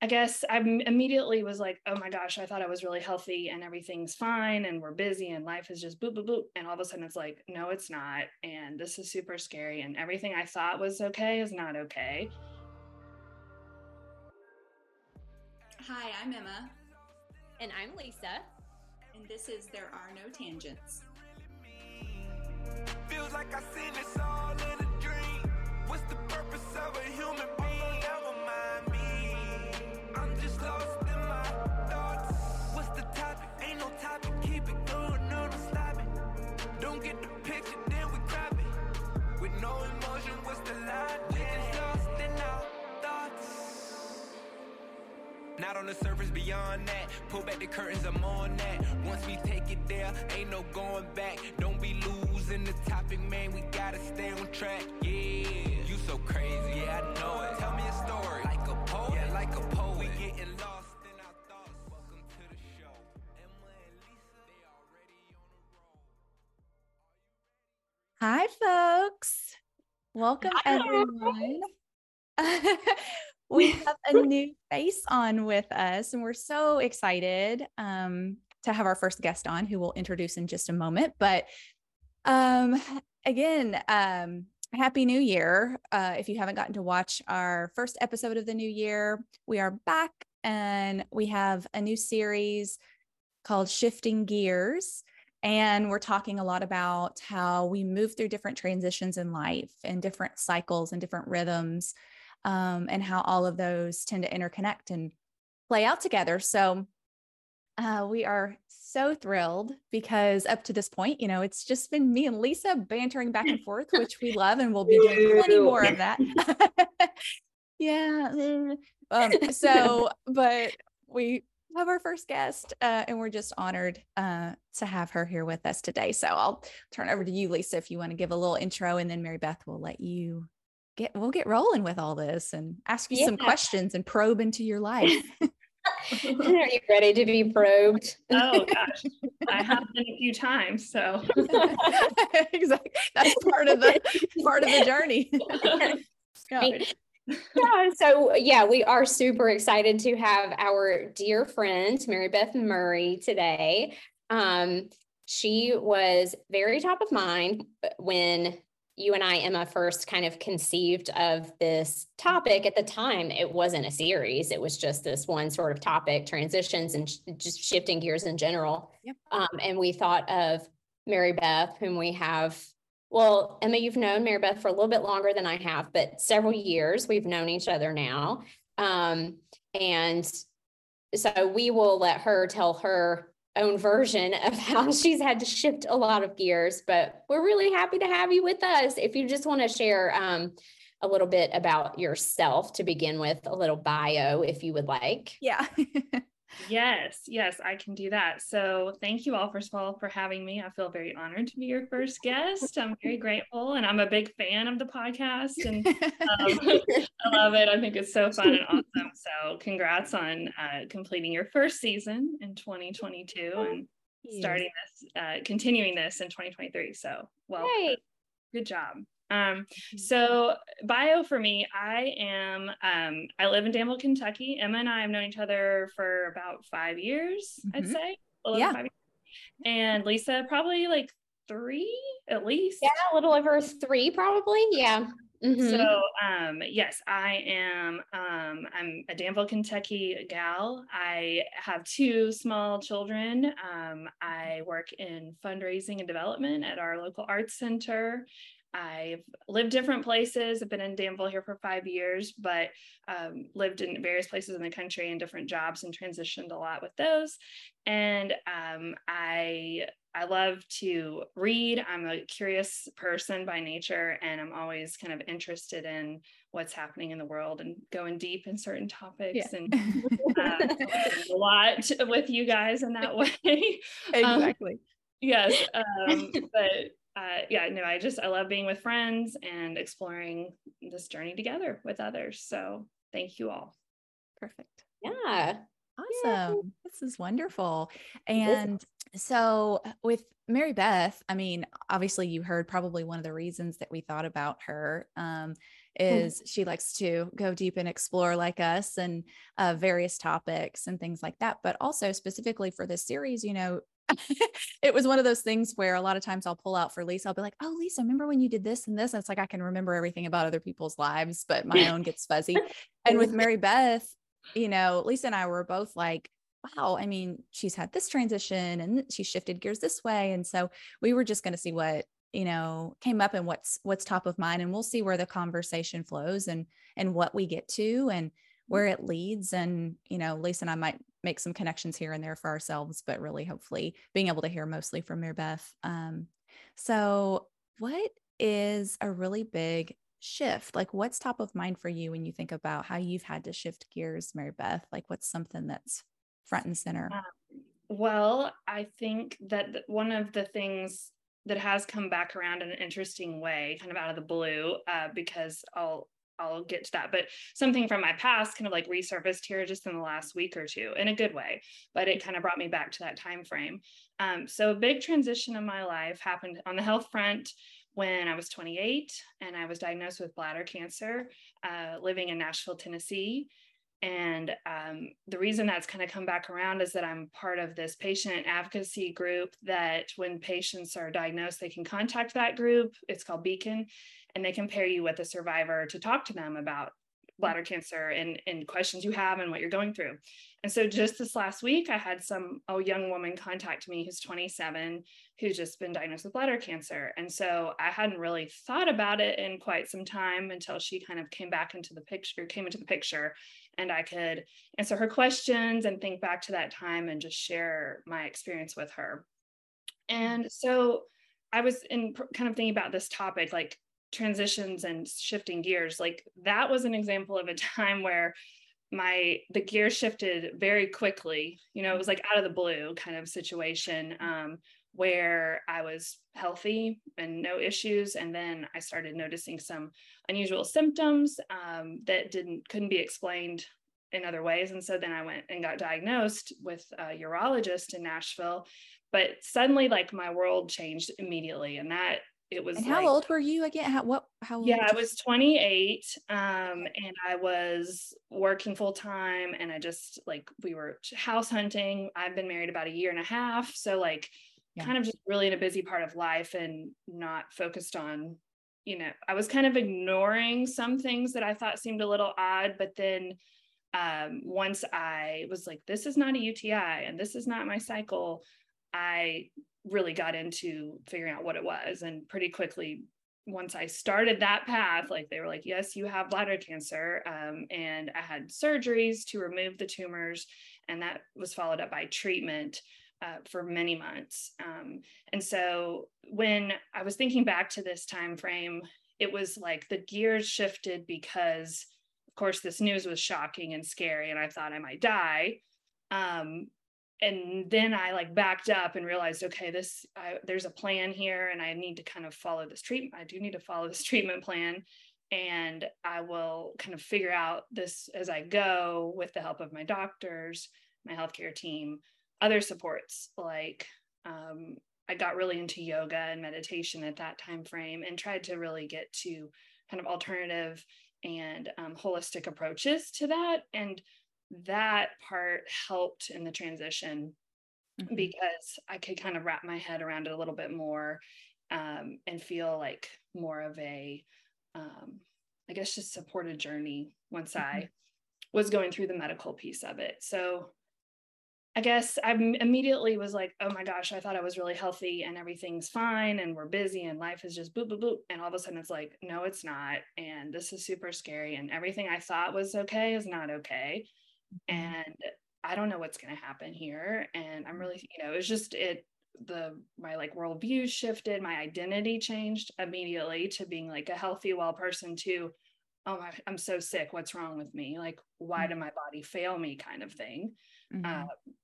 I guess I immediately was like, oh my gosh, I thought I was really healthy and everything's fine and we're busy and life is just boop, boop, boop. And all of a sudden it's like, no, it's not. And this is super scary. And everything I thought was okay is not okay. Hi, I'm Emma. And I'm Lisa. And this is There Are No Tangents. Feels like I've seen this all in a dream. What's the purpose of a human being? Not on the surface, beyond that. Pull back the curtains, I'm on that. Once we take it there, ain't no going back. Don't be losing the topic, man. We gotta stay on track. Yeah, you so crazy, yeah, I know it. Tell me a story, like a poet, yeah, like a poet. We getting lost in our thoughts. Welcome to the show. Emma and Lisa, they already on the road. Hi, folks. Welcome, everyone. We have a new face on with us, and we're so excited to have our first guest on, who we'll introduce in just a moment. But again, Happy New Year. If you haven't gotten to watch our first episode of the new year, we are back, and we have a new series called Shifting Gears. And we're talking a lot about how we move through different transitions in life and different cycles and different rhythms. And how all of those tend to interconnect and play out together. So we are so thrilled because up to this point, you know, it's just been me and Lisa bantering back and forth, which we love, and we'll be doing plenty more of that. Yeah. But we have our first guest and we're just honored to have her here with us today. So I'll turn over to you, Lisa, if you want to give a little intro, and then Mary Beth will let you we'll get rolling with all this and ask you some questions and probe into your life. Are you ready to be probed? Oh gosh, I have been a few times, so exactly. That's part of the journey. Yeah, so yeah, we are super excited to have our dear friend Mary Beth Murray today. She was very top of mind when you and I, Emma, first kind of conceived of this topic. At the time, it wasn't a series. It was just this one sort of topic, transitions and just shifting gears in general. Yep. And we thought of Mary Beth, whom we have, well, Emma, you've known Mary Beth for a little bit longer than I have, but several years. We've known each other now. And so we will let her tell her own version of how she's had to shift a lot of gears, but we're really happy to have you with us. If you just want to share a little bit about yourself to begin with, a little bio, if you would like. Yeah. Yes, I can do that. So thank you all, first of all, for having me. I feel very honored to be your first guest. I'm very grateful, and I'm a big fan of the podcast, and I love it. I think it's so fun and awesome. So congrats on completing your first season in 2022 and starting this, continuing this in 2023. So well, good job. So bio for me, I live in Danville, Kentucky. Emma and I have known each other for about 5 years, I'd say. Yeah. 5 years. And Lisa, probably like 3 at least. Yeah, a little over 3 probably. Yeah. Mm-hmm. So, yes, I am, I'm a Danville, Kentucky gal. I have 2 small children. I work in fundraising and development at our local arts center. I've lived different places. I've been in Danville here for 5 years, but lived in various places in the country and different jobs and transitioned a lot with those. And I love to read. I'm a curious person by nature, and I'm always kind of interested in what's happening in the world and going deep in certain topics. Yeah. And a lot with you guys in that way. Exactly. Yes. But I love being with friends and exploring this journey together with others. So thank you all. Perfect. Yeah. Awesome. Yay. This is wonderful. And so with Mary Beth, I mean, obviously you heard probably one of the reasons that we thought about her is she likes to go deep and explore like us and various topics and things like that. But also specifically for this series, you know, it was one of those things where a lot of times I'll pull out for Lisa. I'll be like, oh, Lisa, remember when you did this and this? And it's like, I can remember everything about other people's lives, but my own gets fuzzy. And with Mary Beth, you know, Lisa and I were both like, wow, I mean, she's had this transition and she shifted gears this way. And so we were just going to see what, you know, came up and what's top of mind, and we'll see where the conversation flows and what we get to and where it leads. And, you know, Lisa and I might make some connections here and there for ourselves, but really hopefully being able to hear mostly from Mary Beth. So what is a really big shift? Like, what's top of mind for you when you think about how you've had to shift gears, Mary Beth? Like, what's something that's front and center? Well, I think that one of the things that has come back around in an interesting way, kind of out of the blue, because I'll get to that, but something from my past kind of like resurfaced here just in the last week or two in a good way, but it kind of brought me back to that time frame. So a big transition in my life happened on the health front when I was 28 and I was diagnosed with bladder cancer, living in Nashville, Tennessee. And the reason that's kind of come back around is that I'm part of this patient advocacy group that when patients are diagnosed, they can contact that group. It's called Beacon, and they can pair you with a survivor to talk to them about bladder cancer and questions you have and what you're going through. And so just this last week, I had a young woman contact me who's 27, who's just been diagnosed with bladder cancer. And so I hadn't really thought about it in quite some time until she kind of came into the picture, and I could answer her questions and think back to that time and just share my experience with her. And so I was kind of thinking about this topic, like transitions and shifting gears. Like, that was an example of a time where the gear shifted very quickly. You know, it was like out of the blue kind of situation, where I was healthy and no issues. And then I started noticing some unusual symptoms, that couldn't be explained in other ways. And so then I went and got diagnosed with a urologist in Nashville, but suddenly like my world changed immediately. And that it was. And how old were you again? How old? Yeah, I was 28. And I was working full time, and I just like, we were house hunting. I've been married about a year and a half. So like, kind of just really in a busy part of life and not focused on, you know, I was kind of ignoring some things that I thought seemed a little odd, but then once I was like, this is not a UTI and this is not my cycle, I really got into figuring out what it was. And pretty quickly, once I started that path, like they were like, yes, you have bladder cancer. And I had surgeries to remove the tumors, and that was followed up by treatment for many months. And so when I was thinking back to this time frame, it was like the gears shifted because, of course, this news was shocking and scary, and I thought I might die. And then I like backed up and realized, okay, there's a plan here, and I need to kind of follow this treatment. I do need to follow this treatment plan, and I will kind of figure out this as I go with the help of my doctors, my healthcare team, other supports. Like, I got really into yoga and meditation at that time frame and tried to really get to kind of alternative and holistic approaches to that. And that part helped in the transition because I could kind of wrap my head around it a little bit more, and feel like more of a, I guess, just supported journey once I was going through the medical piece of it. So I guess I immediately was like, oh my gosh, I thought I was really healthy and everything's fine and we're busy and life is just boop, boop, boop. And all of a sudden it's like, no, it's not. And this is super scary. And everything I thought was okay is not okay. And I don't know what's going to happen here. And I'm really, you know, it's just my like worldview shifted, my identity changed immediately to being like a healthy, well person to, oh my, I'm so sick. What's wrong with me? Like, why did my body fail me kind of thing?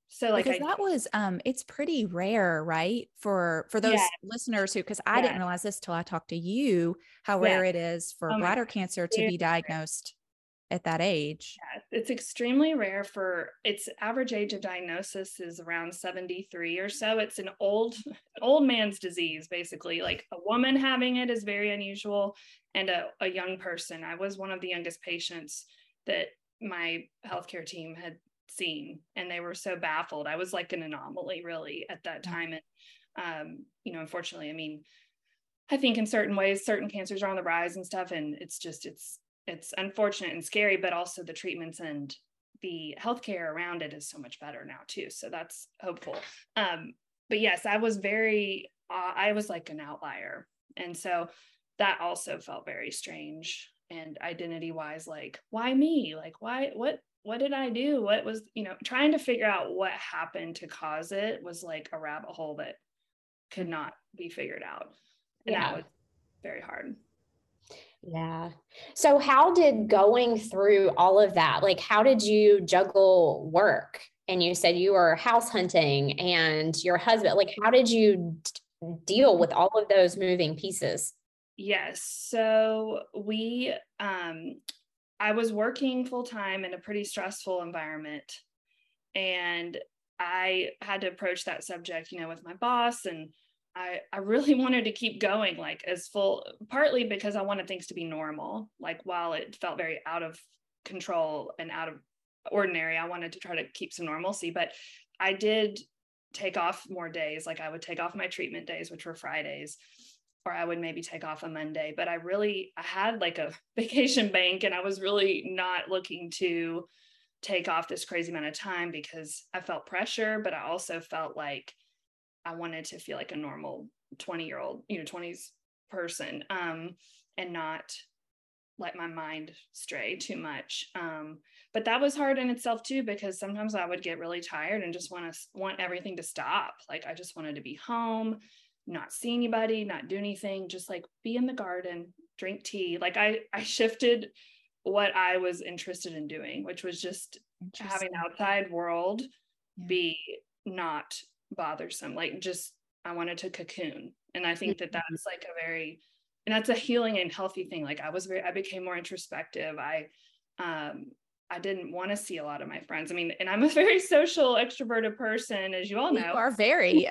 So like, because that was, it's pretty rare, right? For those listeners who, cause I didn't realize this till I talked to you, how rare it is for bladder cancer to be diagnosed at that age. Yeah, it's extremely rare. For its average age of diagnosis is around 73 or so. It's an old man's disease, basically. Like, a woman having it is very unusual, and a young person. I was one of the youngest patients that my healthcare team had seen, and they were so baffled. I was like an anomaly, really, at that time. And unfortunately, I mean, I think in certain ways, certain cancers are on the rise and stuff, and it's just, it's unfortunate and scary, but also the treatments and the healthcare around it is so much better now too. So that's hopeful. But yes, I was I was like an outlier. And so that also felt very strange, and identity wise, like, why me? Like, why, what did I do? What was, trying to figure out what happened to cause it was like a rabbit hole that could not be figured out. And that was very hard. Yeah. So how did going through all of that, like, how did you juggle work? And you said you were house hunting and your husband, like, how did you deal with all of those moving pieces? Yes. So I was working full time in a pretty stressful environment, and I had to approach that subject, with my boss, and I really wanted to keep going, like, partly because I wanted things to be normal. Like, while it felt very out of control and out of ordinary, I wanted to try to keep some normalcy, but I did take off more days. Like, I would take off my treatment days, which were Fridays, or I would maybe take off a Monday, but I had like a vacation bank, and I was really not looking to take off this crazy amount of time because I felt pressure, but I also felt like I wanted to feel like a normal 20s person, and not let my mind stray too much. But that was hard in itself too, because sometimes I would get really tired and just want everything to stop. Like, I just wanted to be home, not see anybody, not do anything, just like be in the garden, drink tea. Like, I shifted what I was interested in doing, which was just having the outside world be not bothersome. Like, just, I wanted to cocoon. And I think that's like that's a healing and healthy thing. Like, I became more introspective. I didn't want to see a lot of my friends. I mean, and I'm a very social, extroverted person, as you all know. You are very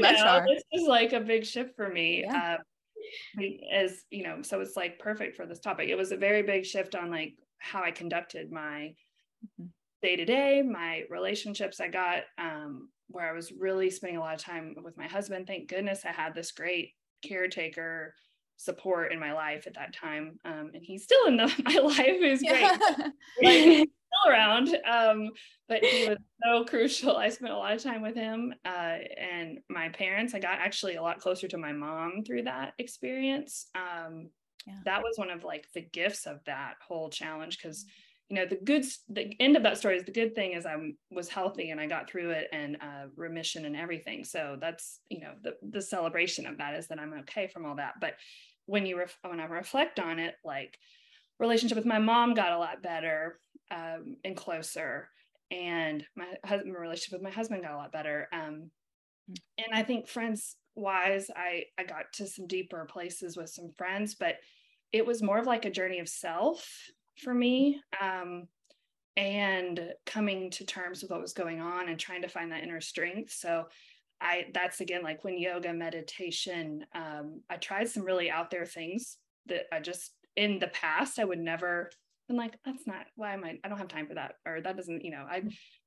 much are. This is like a big shift for me. Yeah. So it's like perfect for this topic. It was a very big shift on like how I conducted my day-to-day, my relationships. I got, where I was really spending a lot of time with my husband. Thank goodness I had this great caretaker support in my life at that time. And he's still in my life. He's great. He's still around. But he was so crucial. I spent a lot of time with him, and my parents. I got actually a lot closer to my mom through that experience. That was one of like the gifts of that whole challenge, because the end of that story is the good thing is I was healthy and I got through it, and remission and everything. So that's, the celebration of that is that I'm okay from all that. But when I reflect on it, like, relationship with my mom got a lot better, and closer, and my relationship with my husband got a lot better. And I think friends wise, I got to some deeper places with some friends, but it was more of like a journey of self for me, and coming to terms with what was going on and trying to find that inner strength. So that's again, like when yoga, meditation, I tried some really out there things that I just, in the past, I would never been like, that's not, why am I don't have time for that. Or that doesn't, I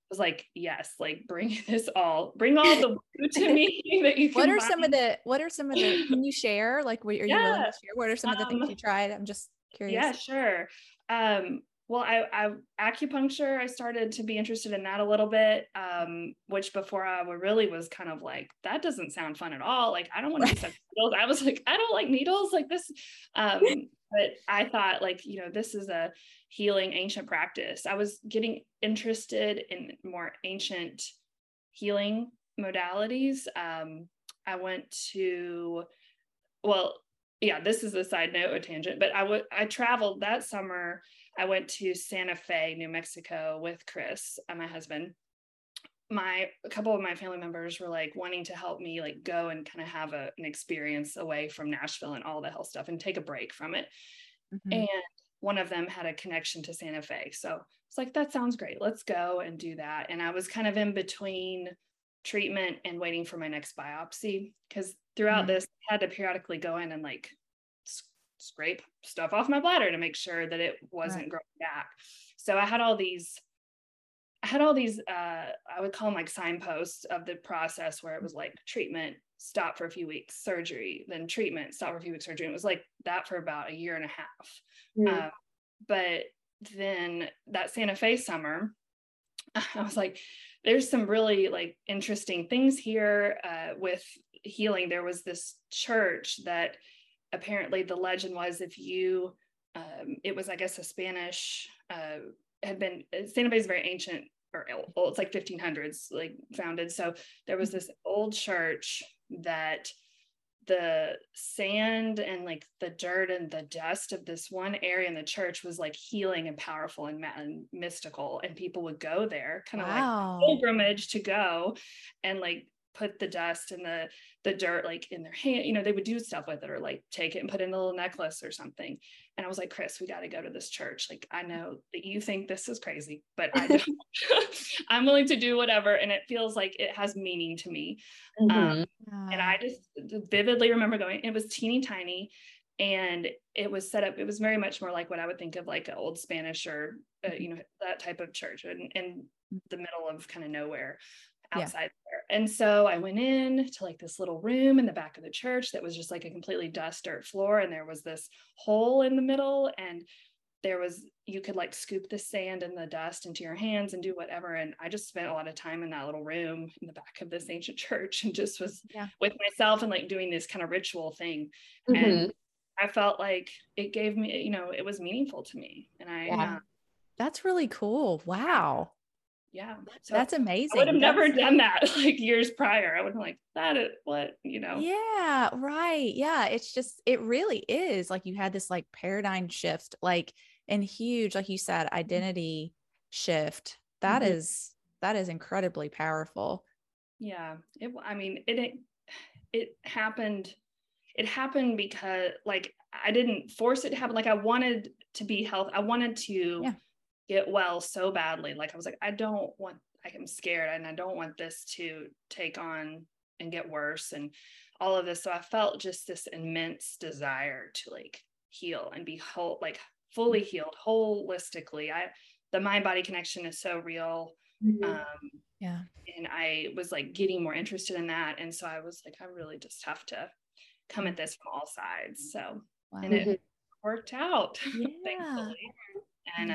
was like, yes, like bring all the woo to me that you can. Can you share? Like, what are you willing to share? What are some of the things you tried? I'm just curious. Yeah, sure. Acupuncture, I started to be interested in that a little bit, which before I really was kind of like, that doesn't sound fun at all. Like, I don't want to use needles. I was like, I don't like needles like this. But I thought like, this is a healing ancient practice. I was getting interested in more ancient healing modalities. I went to, this is a side note, a tangent, but I traveled that summer. I went to Santa Fe, New Mexico with Chris and my husband. A couple of my family members were like wanting to help me like go and kind of have an experience away from Nashville and all the health stuff and take a break from it. Mm-hmm. And one of them had a connection to Santa Fe. So it's like, that sounds great. Let's go and do that. And I was kind of in between treatment and waiting for my next biopsy, because throughout this, I had to periodically go in and like scrape stuff off my bladder to make sure that it wasn't growing back. So I had all these, I would call them like signposts of the process, where it was like treatment, stop for a few weeks, surgery, then treatment, stop for a few weeks, surgery. And it was like that for about a year and a half. But then that Santa Fe summer, I was like, there's some really like interesting things here with healing. There was this church that apparently the legend was, if you, it was, I guess, a Spanish, had been, Santa Fe is very ancient, or old, it's like 1500s, like founded. So there was this old church that the sand and like the dirt and the dust of this one area in the church was like healing and powerful and mystical. And people would go there kind of like pilgrimage to go and like put the dust and the dirt like in their hand, you know, they would do stuff with it, or like take it and put it in a little necklace or something. And I was like, Chris, we got to go to this church. Like, I know that you think this is crazy, but I don't. I'm willing to do whatever. And it feels like it has meaning to me. And I just vividly remember going. It was teeny tiny, and it was set up, it was very much more like what I would think of like an old Spanish or, you know, that type of church in the middle of kind of nowhere outside there. And so I went in to like this little room in the back of the church that was just like a completely dust dirt floor. And there was this hole in the middle, and there was, you could like scoop the sand and the dust into your hands and do whatever. And I just spent a lot of time in that little room in the back of this ancient church, and just was with myself and like doing this kind of ritual thing. And I felt like it gave me, you know, it was meaningful to me. And I, that's really cool. Wow. Yeah. So that's amazing. I would have never done that like years prior. I would have been like, that is what, you know? Yeah. Right. Yeah. It's just, it really is like, you had this like paradigm shift, like, and huge, like you said, identity shift. That is incredibly powerful. Yeah. It happened because like, I didn't force it to happen. Like I wanted to be healthy. I wanted to get well so badly. Like I was like, I'm scared, and I don't want this to take on and get worse and all of this. So I felt just this immense desire to like heal and be whole, like fully healed holistically. The mind body connection is so real. And I was like getting more interested in that. And so I was like, I really just have to come at this from all sides. So, and it worked out thankfully. And,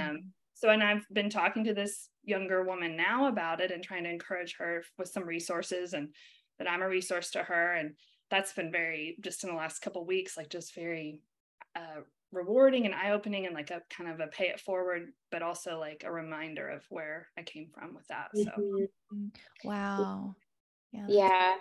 and I've been talking to this younger woman now about it and trying to encourage her with some resources, and that I'm a resource to her. And that's been just in the last couple of weeks, like just very, rewarding and eye-opening, and like a kind of a pay it forward, but also like a reminder of where I came from with that. So, wow. Yeah.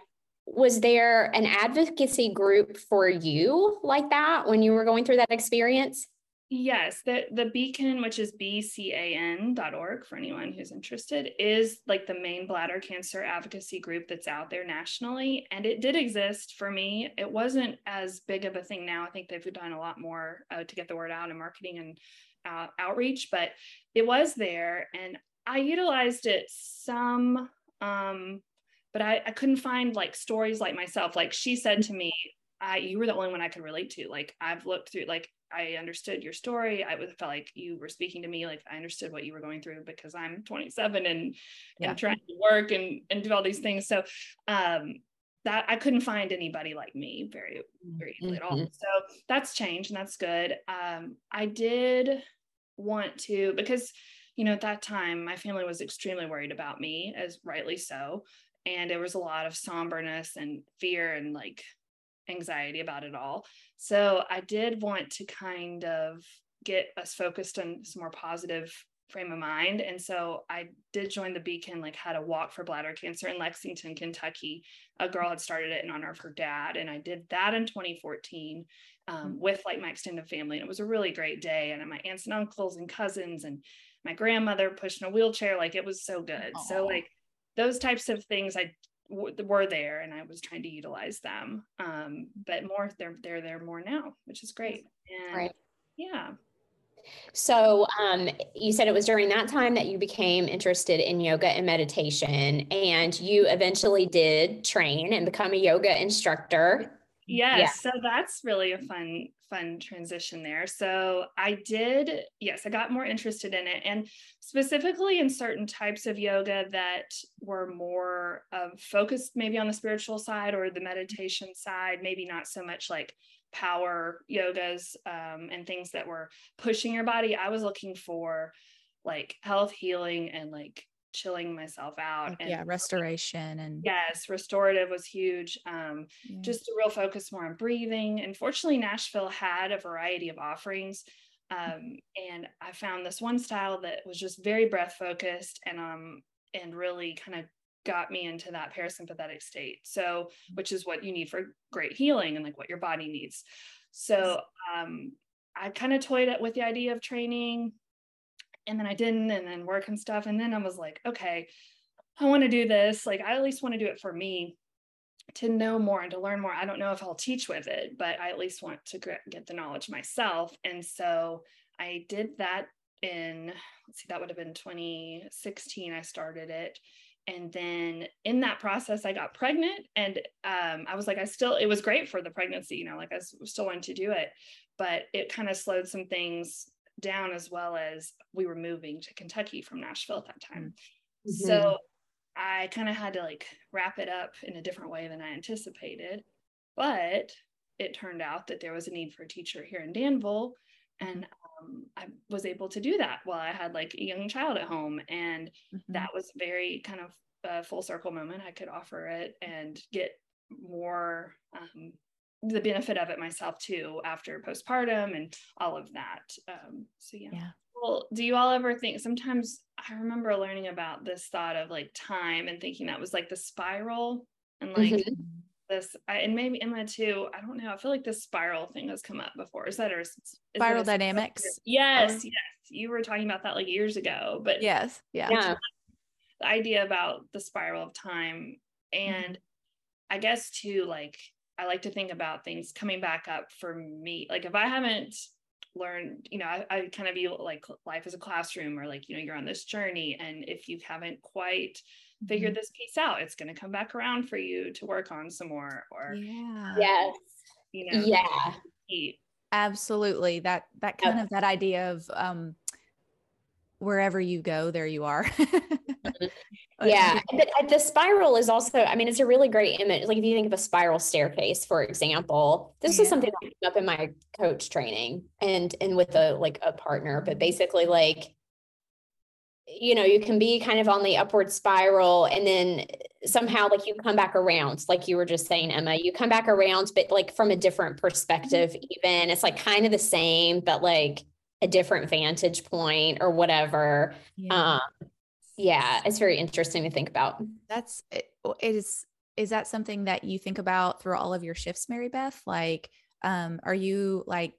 Was there an advocacy group for you like that when you were going through that experience? Yes, the Beacon, which is BCAN.org for anyone who's interested, is like the main bladder cancer advocacy group that's out there nationally. And it did exist for me. It wasn't as big of a thing now. I think they've done a lot more to get the word out and marketing and outreach, but it was there, and I utilized it some, but I couldn't find like stories like myself. Like she said to me, you were the only one I could relate to. Like I've looked through, like I understood your story. I felt like you were speaking to me. Like I understood what you were going through, because I'm 27 and trying to work and do all these things. So that I couldn't find anybody like me very, very easily at all. So that's changed, and that's good. I did want to, because, you know, at that time, my family was extremely worried about me, as rightly so. And there was a lot of somberness and fear and like anxiety about it all. So I did want to kind of get us focused on some more positive frame of mind. And so I did join the Beacon, like had a walk for bladder cancer in Lexington, Kentucky. A girl had started it in honor of her dad. And I did that in 2014 with like my extended family. And it was a really great day. And my aunts and uncles and cousins and my grandmother pushed in a wheelchair. Like it was so good. Aww. So like those types of things I were there, and I was trying to utilize them. But more, they're there more now, which is great. And right. Yeah. So you said it was during that time that you became interested in yoga and meditation, and you eventually did train and become a yoga instructor. Yes. Yeah. So that's really a fun transition there. So I got more interested in it, and specifically in certain types of yoga that were more focused maybe on the spiritual side or the meditation side, maybe not so much like power yogas and things that were pushing your body. I was looking for like health, healing, and like chilling myself out, like, and restoration, and yes, restorative was huge. Just a real focus more on breathing. And fortunately, Nashville had a variety of offerings. And I found this one style that was just very breath focused, and really kind of got me into that parasympathetic state. So, which is what you need for great healing and like what your body needs. So, I kind of toyed with the idea of training, and then I didn't, and then work and stuff. And then I was like, okay, I want to do this. Like, I at least want to do it for me to know more and to learn more. I don't know if I'll teach with it, but I at least want to get the knowledge myself. And so I did that in, that would have been 2016. I started it. And then in that process, I got pregnant, and I was like, it was great for the pregnancy, like I still wanted to do it, but it kind of slowed some things down, as well as we were moving to Kentucky from Nashville at that time. Mm-hmm. So I kind of had to like wrap it up in a different way than I anticipated, but it turned out that there was a need for a teacher here in Danville. And I was able to do that while I had like a young child at home. And that was very kind of a full circle moment. I could offer it and get more, the benefit of it myself too, after postpartum and all of that. Yeah. Well, do you all ever think, sometimes I remember learning about this thought of like time and thinking that was like the spiral, and like this, and maybe Emma too, I don't know. I feel like this spiral thing has come up before. Spiral dynamics? Yes. Yes. You were talking about that like years ago, but yes. Yeah. Yeah. The idea about the spiral of time. And I guess too, like, I like to think about things coming back up for me. Like if I haven't learned, I kind of view like life as a classroom, or like, you're on this journey, and if you haven't quite figured this piece out, it's going to come back around for you to work on some more, or, absolutely. That kind of that idea of, wherever you go, there you are. Yeah. But the spiral is also, it's a really great image. Like if you think of a spiral staircase, for example, this is something that came up in my coach training and with a partner, but basically like, you can be kind of on the upward spiral, and then somehow like you come back around, like you were just saying, Emma, you come back around, but like from a different perspective, even it's like kind of the same, but like a different vantage point or whatever. It's very interesting to think about. Is that something that you think about through all of your shifts, Mary Beth? Like, are you like,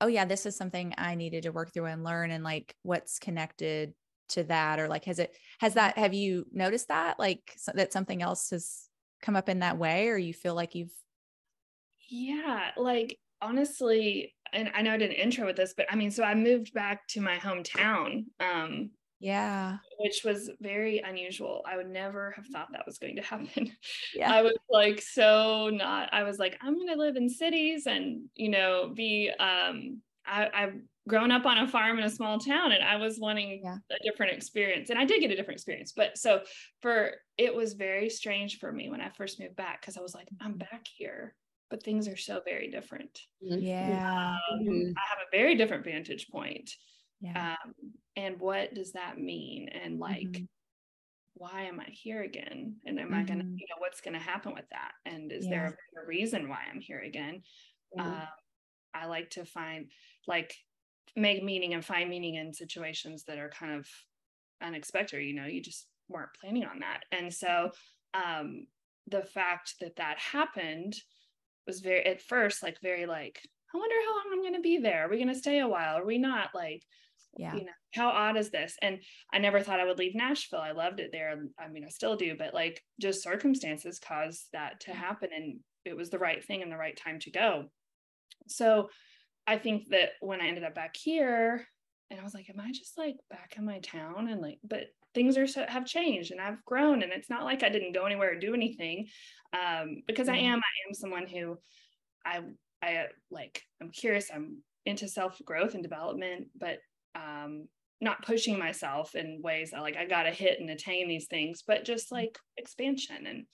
oh yeah, this is something I needed to work through and learn, and like what's connected to that? Or like, have you noticed that? Like that something else has come up in that way, or you feel like like, honestly, and I know I didn't intro with this, but so I moved back to my hometown, which was very unusual. I would never have thought that was going to happen. Yeah. I was like, I'm going to live in cities and, be, I've grown up on a farm in a small town, and I was wanting a different experience, and I did get a different experience, it was very strange for me when I first moved back. 'Cause I was like, I'm back here, but things are so very different. Yeah. I have a very different vantage point. Yeah. And what does that mean? And like, why am I here again? And am I going to, what's going to happen with that? And is there a reason why I'm here again? I like to make meaning and find meaning in situations that are kind of unexpected, you just weren't planning on that. And so, the fact that happened was very, at first, like very like, I wonder how long I'm going to be there. Are we going to stay a while? Are we not? Like, how odd is this? And I never thought I would leave Nashville. I loved it there. I still do, but like just circumstances caused that to happen. And it was the right thing and the right time to go. So I think that when I ended up back here, and I was like, am I just like back in my town? And like, but things are have changed and I've grown, and it's not like I didn't go anywhere or do anything, because I am someone who I like, I'm curious, I'm into self-growth and development, but not pushing myself in ways that like I gotta hit and attain these things, but just like expansion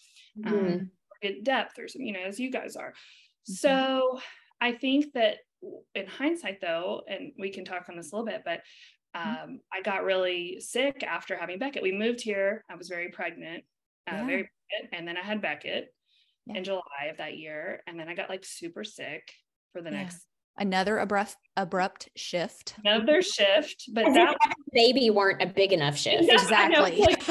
and get depth or some, you know, as you guys are. So I think that in hindsight though, and we can talk on this a little bit, but I got really sick after having Beckett. We moved here. I was very pregnant, very pregnant, and then I had Beckett in July of that year, and then I got like super sick for the next. Another abrupt shift. Another shift, but that baby weren't a big enough shift. No, exactly. Like,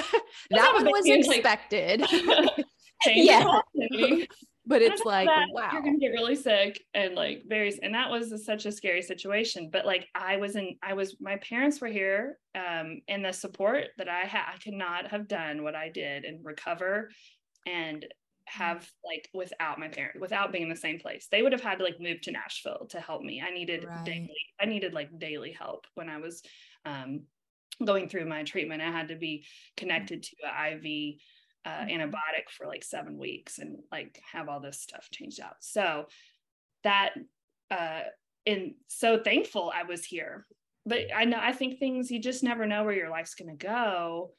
that one was expected. Like, but it's like, that, wow, you're gonna get really sick and like very, and that was such a scary situation. But like my parents were here, and the support that I had, I could not have done what I did and recover and have like without my parents, without being in the same place. They would have had to like move to Nashville to help me. I needed like daily help when I was going through my treatment. I had to be connected to an IV antibiotic for like 7 weeks and like have all this stuff changed out. So that and so thankful I was here. But I think things, you just never know where your life's gonna go,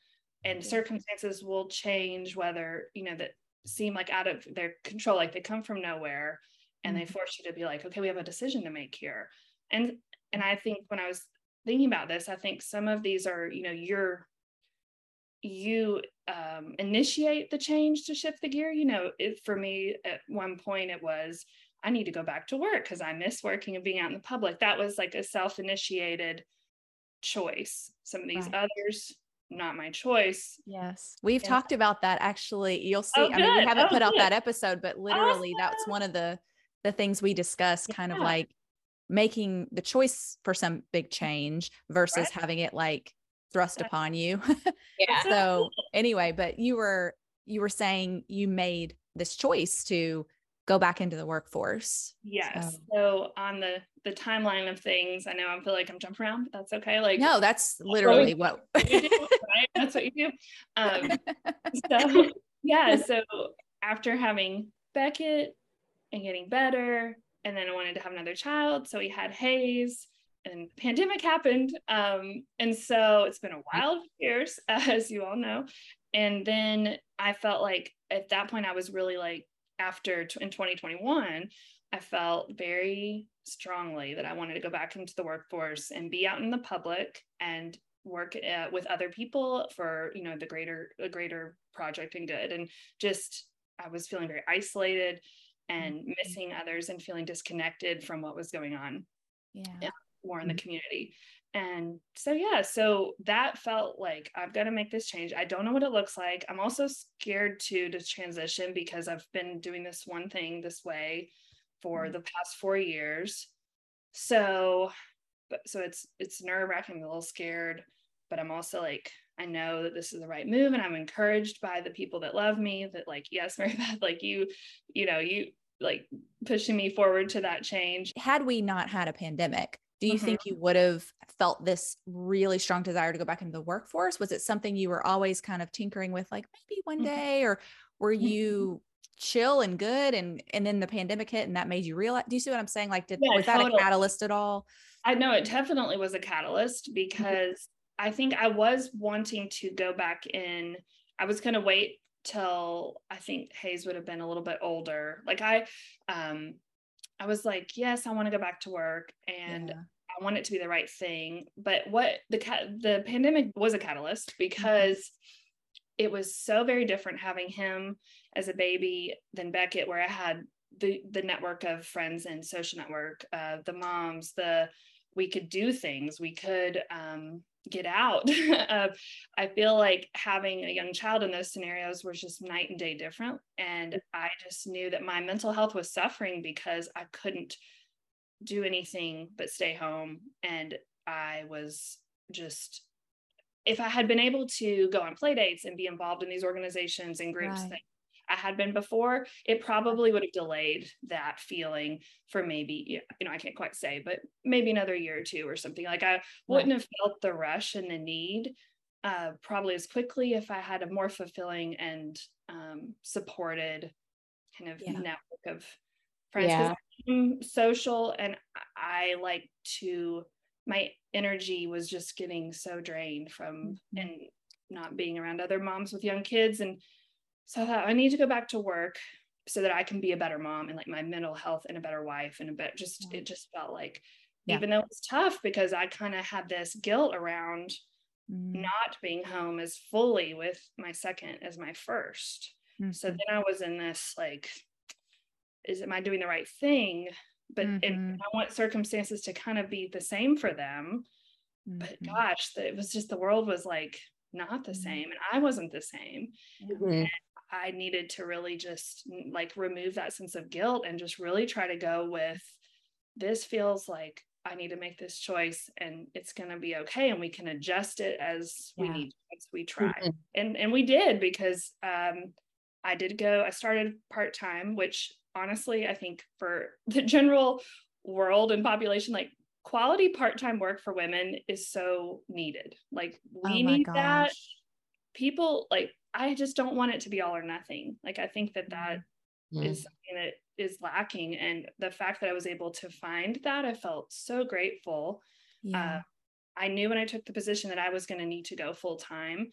and circumstances will change, whether you know that seem like out of their control, like they come from nowhere and they force you to be like, okay, we have a decision to make here. And I think when I was thinking about this, I think some of these are, you know, you initiate the change to shift the gear. You know, for me at one point it was, I need to go back to work because I miss working and being out in the public. That was like a self-initiated choice. Some of these others, not my choice. Yes. We've talked about that actually. You'll see. Oh, I mean, we haven't put out that episode, but literally that's one of the things we discuss, kind of like making the choice for some big change versus having it like thrust upon you. So anyway, but you were saying you made this choice to go back into the workforce. Yes. So on the timeline of things, I know I feel like I'm jumping around, but that's okay. Like, no, that's literally what you do, right? That's what you do. So after having Beckett and getting better, and then I wanted to have another child. So we had Hayes and the pandemic happened. And so it's been a wild years, as you all know. And then I felt like at that point I was really like, in 2021, I felt very strongly that I wanted to go back into the workforce and be out in the public and work with other people for, you know, the greater project and good. And just, I was feeling very isolated and missing others and feeling disconnected from what was going on more in the community. And so, so that felt like I've got to make this change. I don't know what it looks like. I'm also scared to transition because I've been doing this one thing this way for the past 4 years. So it's nerve wracking, a little scared, but I'm also like, I know that this is the right move, and I'm encouraged by the people that love me that like, yes, Mary Beth, like you like pushing me forward to that change. Had we not had a pandemic, do you think you would have felt this really strong desire to go back into the workforce? Was it something you were always kind of tinkering with, like maybe one day, or were you chill and good and then the pandemic hit and that made you realize, do you see what I'm saying? Like, was that a catalyst at all? I know it definitely was a catalyst because I think I was wanting to go back in. I was going to wait till I think Hayes would have been a little bit older. Like I was like, yes, I want to go back to work and I want it to be the right thing. But what the pandemic was a catalyst because it was so very different having him as a baby than Beckett, where I had the network of friends and social network, the moms, we could do things, we could get out. I feel like having a young child in those scenarios was just night and day different. And I just knew that my mental health was suffering because I couldn't do anything but stay home. And I was just, if I had been able to go on play dates and be involved in these organizations and groups, I had been before, it probably would have delayed that feeling for maybe, you know, I can't quite say, but maybe another year or two or something. Like I wouldn't have felt the rush and the need probably as quickly if I had a more fulfilling and supported kind of network of friends. Yeah. I'm social and I like to, my energy was just getting so drained from and not being around other moms with young kids. And so I thought, I need to go back to work so that I can be a better mom and like my mental health and a better wife and a better, just, it just felt like, even though it was tough because I kind of had this guilt around not being home as fully with my second as my first. So then I was in this, like, am I doing the right thing? But and I want circumstances to kind of be the same for them. But gosh, it was just, the world was like not the same. And I wasn't the same. And I needed to really just like remove that sense of guilt and just really try to go with, this feels like I need to make this choice and it's going to be okay. And we can adjust it as we need, as we try. And we did, because I did go, I started part-time, which honestly, I think for the general world and population, like quality part-time work for women is so needed. Like we need that. People, like, I just don't want it to be all or nothing. Like, I think that that is something that is lacking. And the fact that I was able to find that, I felt so grateful. I knew when I took the position that I was going to need to go full-time,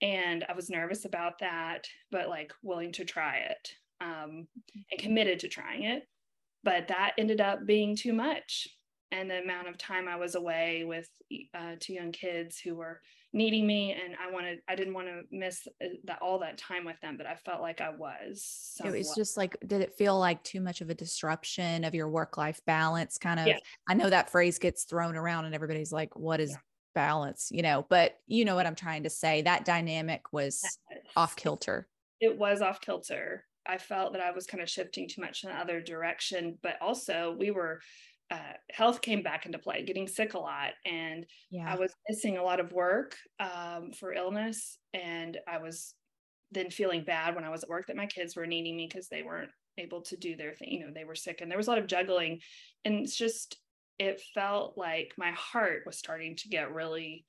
and I was nervous about that, but like willing to try it. And committed to trying it, but that ended up being too much. And the amount of time I was away with two young kids who were needing me, and I didn't want to miss that, all that time with them, but I felt like I was somewhat. It was just like, did it feel like too much of a disruption of your work-life balance kind of? Yeah. I know that phrase gets thrown around and everybody's like, what is balance, you know, but you know what I'm trying to say, that dynamic was off kilter. It was off kilter. I felt that I was kind of shifting too much in the other direction, but also we were, health came back into play, getting sick a lot. And I was missing a lot of work, for illness. And I was then feeling bad when I was at work that my kids were needing me because they weren't able to do their thing. You know, they were sick and there was a lot of juggling, and it's just, it felt like my heart was starting to get really,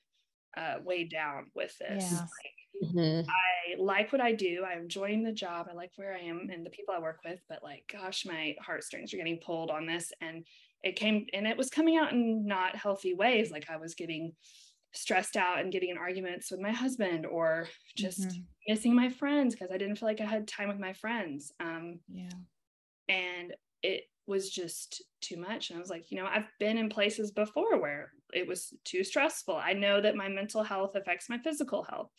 weighed down with this. Yeah. I like what I do. I'm enjoying the job. I like where I am and the people I work with, but like, gosh, my heartstrings are getting pulled on this. And it was coming out in not healthy ways. Like I was getting stressed out and getting in arguments with my husband, or just missing my friends because I didn't feel like I had time with my friends. And it was just too much. And I was like, you know, I've been in places before where it was too stressful. I know that my mental health affects my physical health.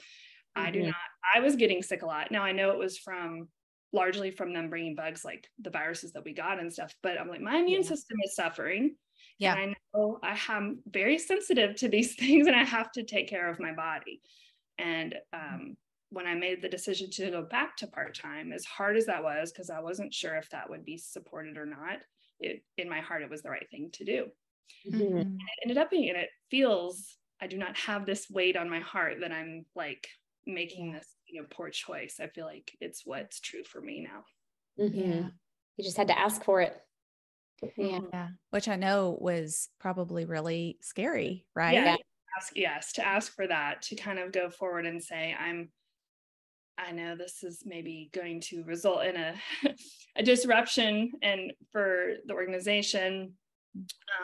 I do not, I was getting sick a lot. Now I know it was largely from them bringing bugs, like the viruses that we got and stuff, but I'm like, my immune system is suffering. Yeah. And I know I am very sensitive to these things and I have to take care of my body. And, when I made the decision to go back to part-time, as hard as that was, cause I wasn't sure if that would be supported or not, in my heart, it was the right thing to do. And it ended up being, and it feels, I do not have this weight on my heart that I'm like, making this, you know, poor choice. I feel like it's what's true for me now. Yeah. You just had to ask for it. Yeah. Which I know was probably really scary, right? Yeah. To ask for that, to kind of go forward and say, I know this is maybe going to result in a disruption and for the organization.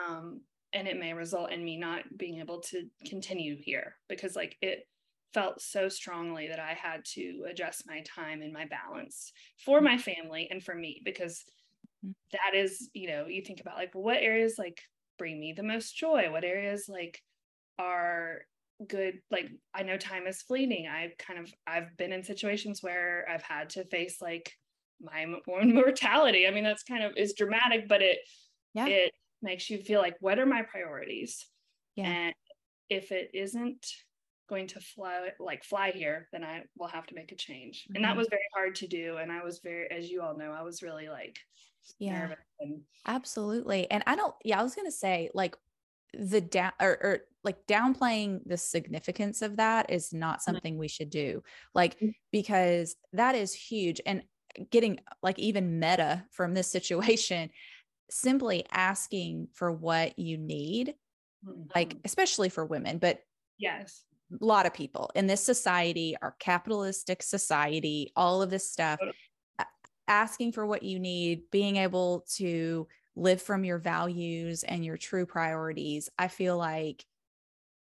And it may result in me not being able to continue here, because like it felt so strongly that I had to adjust my time and my balance for my family and for me, because that is, you know, you think about like what areas like bring me the most joy, what areas like are good. Like I know time is fleeting. I've been in situations where I've had to face like my own mortality. I mean, that's kind of is dramatic, but it makes you feel like, what are my priorities? Yeah. And if it isn't going to fly here, then I will have to make a change. And that was very hard to do. And I was very, as you all know, I was really like, nervous. Absolutely. And I was going to say like the down or like downplaying the significance of that is not something we should do, like, because that is huge. And getting like even meta from this situation, simply asking for what you need, like, especially for women, but yes, a lot of people in this society, our capitalistic society, all of this stuff, asking for what you need, being able to live from your values and your true priorities, I feel like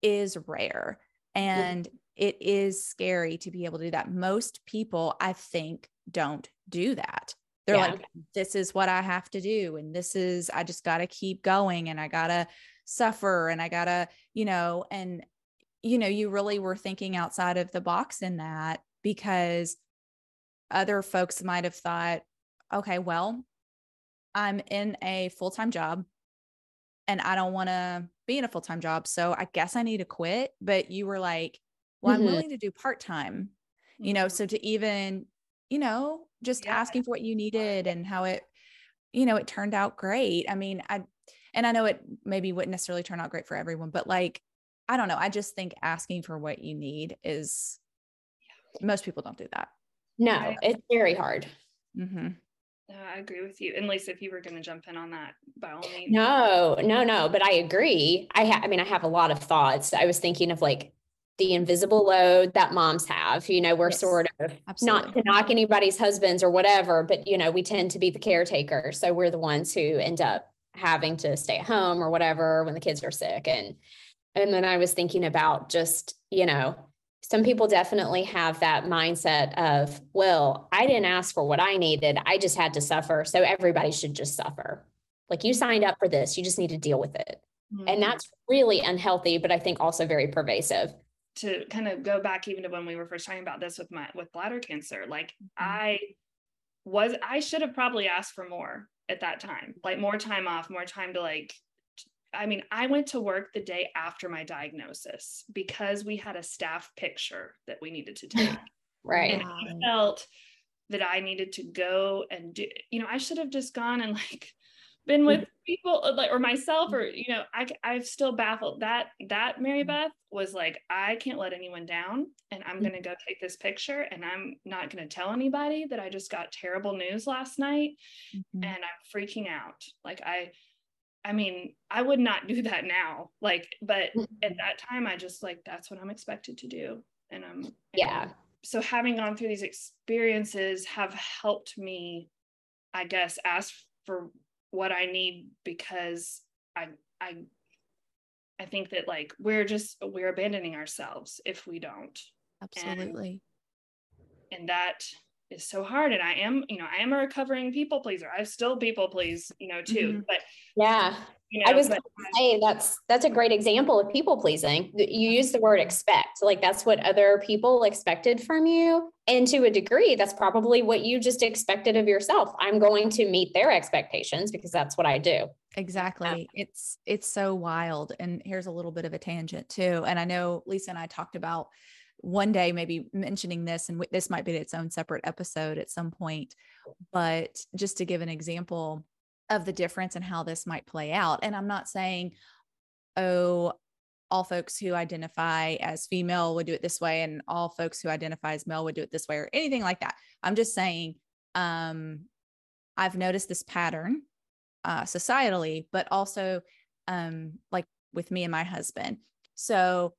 is rare. And it is scary to be able to do that. Most people, I think, don't do that. They're like, this is what I have to do. And this is, I just got to keep going and I got to suffer and I got to, and you really were thinking outside of the box in that, because other folks might've thought, okay, well, I'm in a full-time job and I don't want to be in a full-time job, so I guess I need to quit. But you were like, well, I'm willing to do part-time, so to even, just asking for what you needed and how it, it turned out great. I mean, I know it maybe wouldn't necessarily turn out great for everyone, but like, I don't know. I just think asking for what you need is, most people don't do that. No, it's very hard. Mm-hmm. I agree with you. And Lisa, if you were going to jump in on that, by all means. No, but I agree. I have a lot of thoughts. I was thinking of like the invisible load that moms have, we're sort of not to knock anybody's husbands or whatever, but we tend to be the caretaker. So we're the ones who end up having to stay at home or whatever when the kids are sick. And then I was thinking about just, some people definitely have that mindset of, well, I didn't ask for what I needed. I just had to suffer. So everybody should just suffer. Like, you signed up for this. You just need to deal with it. Mm-hmm. And that's really unhealthy, but I think also very pervasive. To kind of go back even to when we were first talking about this with bladder cancer, like I should have probably asked for more at that time, like more time off, more time to like, I went to work the day after my diagnosis because we had a staff picture that we needed to take. Right. And I felt that I needed to go and do, I should have just gone and like been with people like, or myself, or, I've still baffled that Mary Beth was like, I can't let anyone down and I'm going to go take this picture and I'm not going to tell anybody that I just got terrible news last night and I'm freaking out. Like I would not do that now. Like, but at that time, I just like, that's what I'm expected to do. And so having gone through these experiences have helped me, I guess, ask for what I need, because I think that like, we're abandoning ourselves if we don't. Absolutely. And that is so hard. And I am a recovering people pleaser. I still people please, too, but I was going to say that's a great example of people pleasing. You use the word expect, like that's what other people expected from you. And to a degree, that's probably what you just expected of yourself. I'm going to meet their expectations because that's what I do. Exactly. It's so wild. And here's a little bit of a tangent too. And I know Lisa and I talked about one day maybe mentioning this, and this might be its own separate episode at some point, but just to give an example of the difference and how this might play out. And I'm not saying, all folks who identify as female would do it this way, and all folks who identify as male would do it this way, or anything like that. I'm just saying, I've noticed this pattern, societally, but also, like with me and my husband. So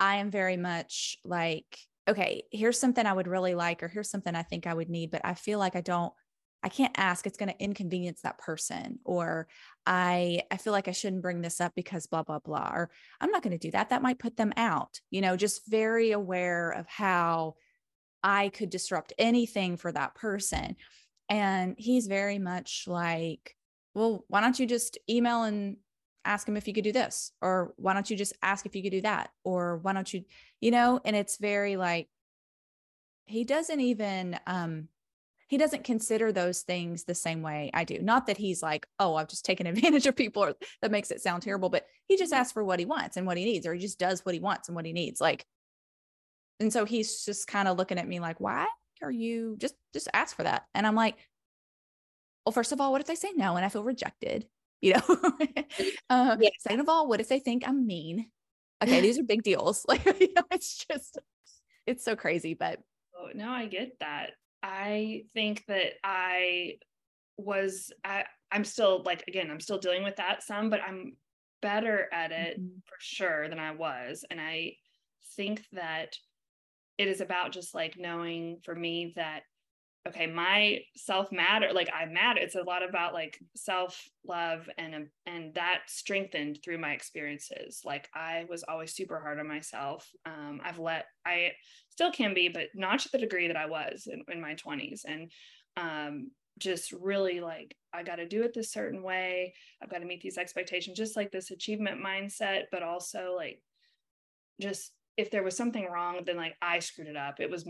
I am very much like, okay, here's something I would really like, or here's something I think I would need, but I feel like I can't ask. It's going to inconvenience that person. Or I feel like I shouldn't bring this up because blah, blah, blah, or I'm not going to do that. That might put them out, just very aware of how I could disrupt anything for that person. And he's very much like, well, why don't you just email and ask him if you could do this, or why don't you just ask if you could do that, or why don't you, and it's very like, he doesn't even, he doesn't consider those things the same way I do. Not that he's like, oh, I've just taken advantage of people, or that makes it sound terrible, but he just asks for what he wants and what he needs, or he just does what he wants and what he needs. Like, and so he's just kind of looking at me like, why are you just ask for that? And I'm like, well, first of all, what if they say no and I feel rejected? Second of all, what if they think I'm mean? okay, these are big deals. Like, you know, it's so crazy, but. Oh, no, I get that. I think that I'm still like, again, I'm still dealing with that some, but I'm better at it mm-hmm. for sure than I was. And I think that it is about just like knowing for me that, okay, my self matter, like I matter. It's a lot about like self love and that strengthened through my experiences. Like I was always super hard on myself. I still can be, but not to the degree that I was in my 20s. And, just really like, I got to do it this certain way. I've got to meet these expectations, just like this achievement mindset, but also like, just if there was something wrong, then like I screwed it up. It was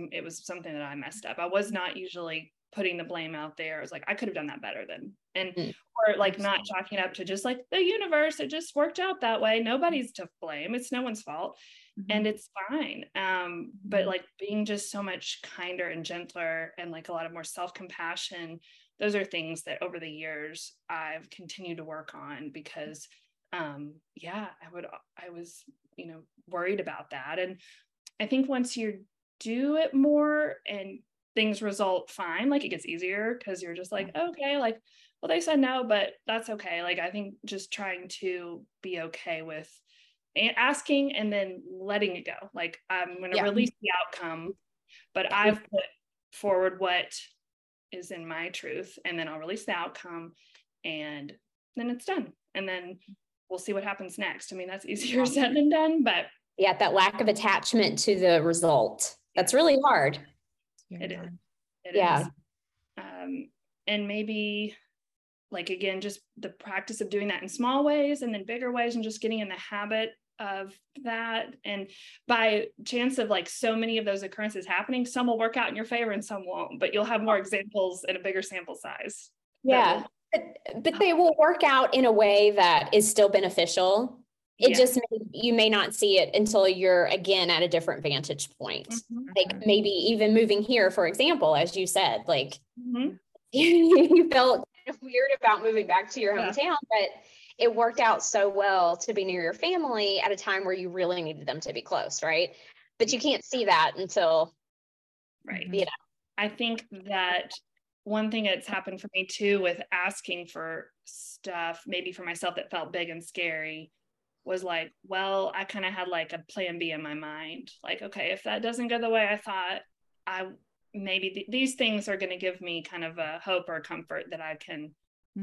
something that I messed up. I was not usually putting the blame out there. I was like, I could have done that better then. And, or like not chalking up to just like the universe, it just worked out that way. Nobody's to blame. It's no one's fault mm-hmm. and it's fine. But like being just so much kinder and gentler and like a lot of more self-compassion, those are things that over the years I've continued to work on because, I was, you know, worried about that. And I think once you do it more and things result fine, like it gets easier because you're just like, okay, like, well, they said no, but that's okay. Like, I think just trying to be okay with asking and then letting it go. Like, I'm going to release the outcome, but I've put forward what is in my truth, and then I'll release the outcome and then it's done. And then we'll see what happens next. I mean, that's easier said than done, but. Yeah. That lack of attachment to the result. That's really hard. It is. And maybe like, again, just the practice of doing that in small ways and then bigger ways and just getting in the habit of that. And by chance of like so many of those occurrences happening, some will work out in your favor and some won't, but you'll have more examples and a bigger sample size. Yeah. But they will work out in a way that is still beneficial. You may not see it until you're again at a different vantage point. Mm-hmm. Like maybe even moving here, for example, as you said, like mm-hmm. you felt weird about moving back to your hometown, but it worked out so well to be near your family at a time where you really needed them to be close, right? But you can't see that until, right? You know. I think that one thing that's happened for me too with asking for stuff, maybe for myself that felt big and scary, was like, well, I kind of had like a plan B in my mind. Like, okay, if that doesn't go the way I thought, maybe these things are going to give me kind of a hope or comfort that I can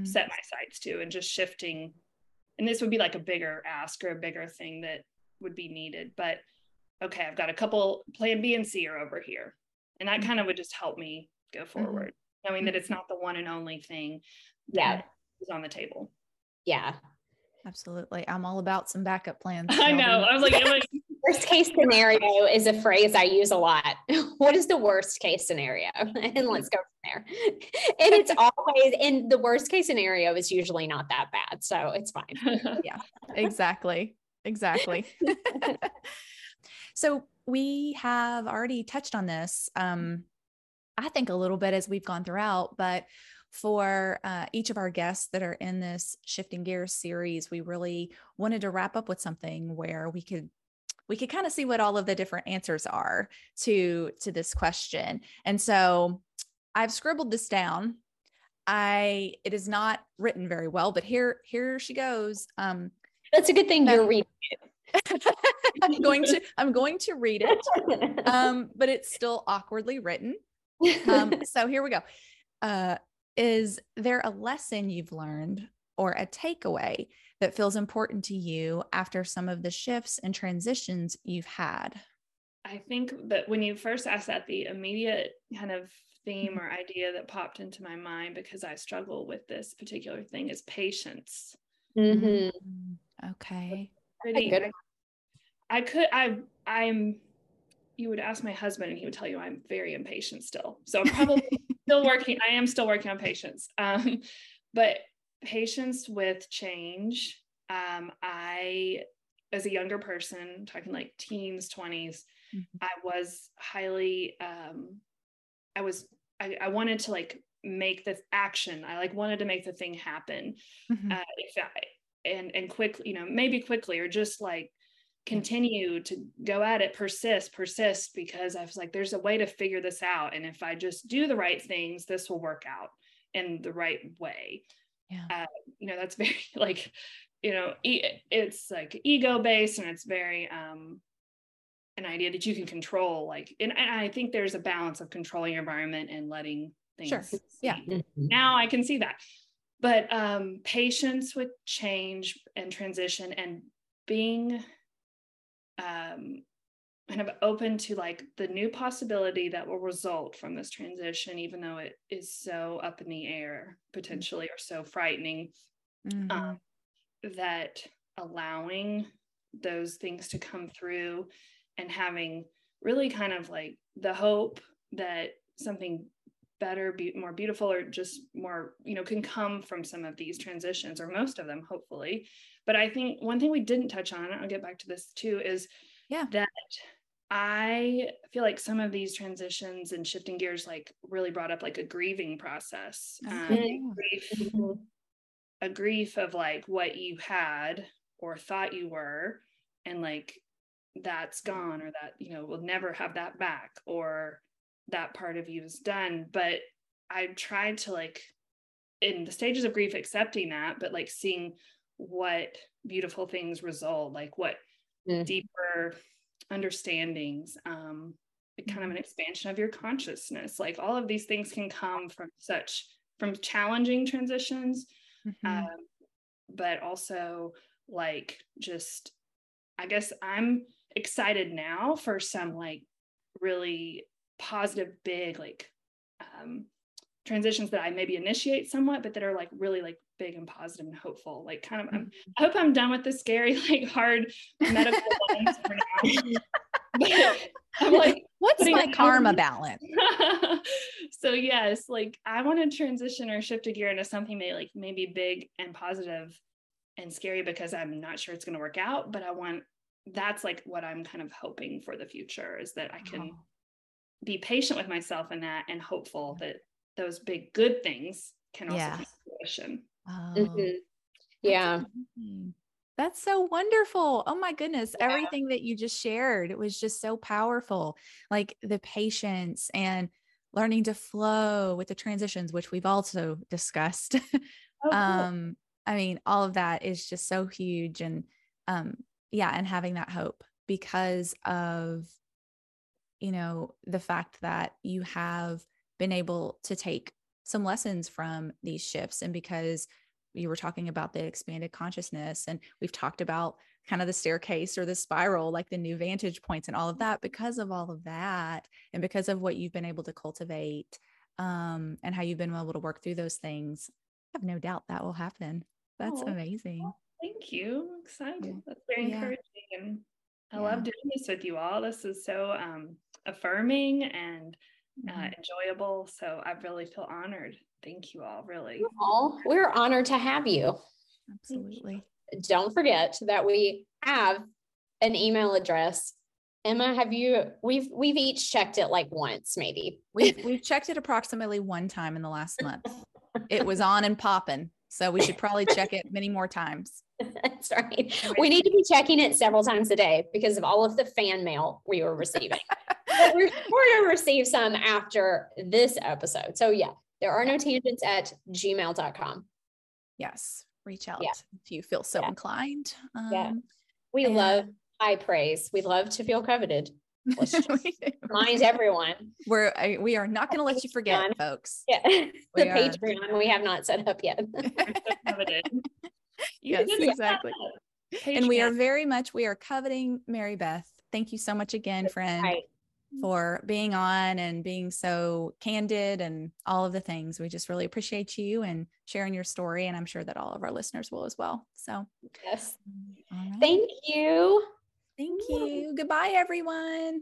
set my sights to, and just shifting. And this would be like a bigger ask or a bigger thing that would be needed. But okay, I've got a couple plan B and C are over here. And that kind of would just help me go forward. Mm-hmm. Knowing that it's not the one and only thing that is on the table. Yeah, absolutely. I'm all about some backup plans. I know. I was like, worst case scenario is a phrase I use a lot. What is the worst case scenario? And let's go from there. And it's always, and the worst case scenario is usually not that bad. So it's fine. Yeah, exactly. So we have already touched on this. I think a little bit as we've gone throughout, but for each of our guests that are in this Shifting Gears series, we really wanted to wrap up with something where we could kind of see what all of the different answers are to this question. And so I've scribbled this down. It is not written very well, but here she goes. That's a good thing you're reading it. I'm going to read it. But it's still awkwardly written. So here we go. Is there a lesson you've learned or a takeaway that feels important to you after some of the shifts and transitions you've had? I think that when you first asked that, the immediate kind of theme or idea that popped into my mind, because I struggle with this particular thing, is patience. Mm-hmm. Okay. You would ask my husband and he would tell you I'm very impatient still. So I'm probably I am still working on patience. But patience with change. I, as a younger person, talking like teens, 20s, mm-hmm. I was highly, I wanted to like make this action. I like wanted to make the thing happen. Mm-hmm. And quickly, you know, maybe quickly or just like, continue to go at it, persist, because I was like, there's a way to figure this out. And if I just do the right things, this will work out in the right way. Yeah. That's very like, it's like ego based, and it's very, an idea that you can control, like, and I think there's a balance of controlling your environment and letting things. Sure. Yeah. Now I can see that, but, patience with change and transition, and being, kind of open to like the new possibility that will result from this transition, even though it is so up in the air potentially, or so frightening, that allowing those things to come through, and having really kind of like the hope that something better, more beautiful, or just more, can come from some of these transitions, or most of them, hopefully. But I think one thing we didn't touch on, and I'll get back to this too, is that I feel like some of these transitions and shifting gears, like, really brought up like a grieving process, a grief of like what you had or thought you were, and like, that's gone, or that, we'll never have that back, or that part of you is done. But I've tried to, like, in the stages of grief, accepting that, but like seeing what beautiful things result, like what deeper understandings, kind of an expansion of your consciousness, like all of these things can come from challenging transitions, but also like, just, I guess I'm excited now for some like really positive, big, like, transitions that I maybe initiate somewhat, but that are like really like big and positive and hopeful, like, kind of, I hope I'm done with the scary, like, hard medical ones for now. But I'm like, what's my karma balance? So yes, like, I want to transition or shift a gear into something that like maybe big and positive and scary, because I'm not sure it's going to work out, but that's like what I'm kind of hoping for the future, is that I can be patient with myself in that, and hopeful that those big good things can also come to fruition. Oh. Yeah. That's so wonderful. Oh my goodness. Yeah. Everything that you just shared, it was just so powerful. Like the patience and learning to flow with the transitions, which we've also discussed. Oh, cool. I mean, all of that is just so huge. And, and having that hope, because of, the fact that you have been able to take some lessons from these shifts. And because you were talking about the expanded consciousness, and we've talked about kind of the staircase or the spiral, like the new vantage points and all of that, because of all of that, and because of what you've been able to cultivate, and how you've been able to work through those things, I have no doubt that will happen. That's amazing. Well, thank you. I'm excited. That's very encouraging. And I love doing this with you all. This is so affirming and enjoyable. So I really feel honored. Thank you all. Really. We're honored to have you. Absolutely. Don't forget that we have an email address. Emma, we've each checked it like once, maybe. We've checked it approximately one time in the last month. It was on and popping. So we should probably check it many more times. That's right. We need to be checking it several times a day because of all of the fan mail we were receiving. But we're going to receive some after this episode. So there are no tangents at gmail.com. Yes. Reach out if you feel so inclined. We love high praise. We love to feel coveted. Let's just remind everyone we are not going to let you forget, folks. The Patreon we have not set up yet. Yes, exactly. And we are coveting Mary Beth. Thank you so much again, friend, for being on and being so candid and all of the things. We just really appreciate you and sharing your story, and I'm sure that all of our listeners will as well. So yes, right. Thank you. Goodbye, everyone.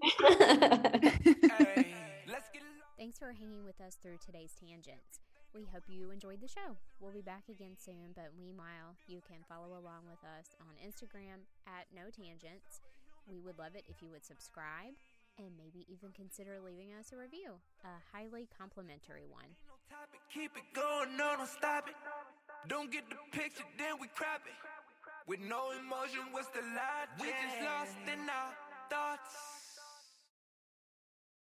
Thanks for hanging with us through today's tangents. We hope you enjoyed the show. We'll be back again soon, but meanwhile, you can follow along with us on Instagram @NoTangents. We would love it if you would subscribe and maybe even consider leaving us a review, a highly complimentary one. Keep it going, no, don't stop it. Don't get the picture, then we crap it. With no emotion, what's the logic? We just lost in our thoughts.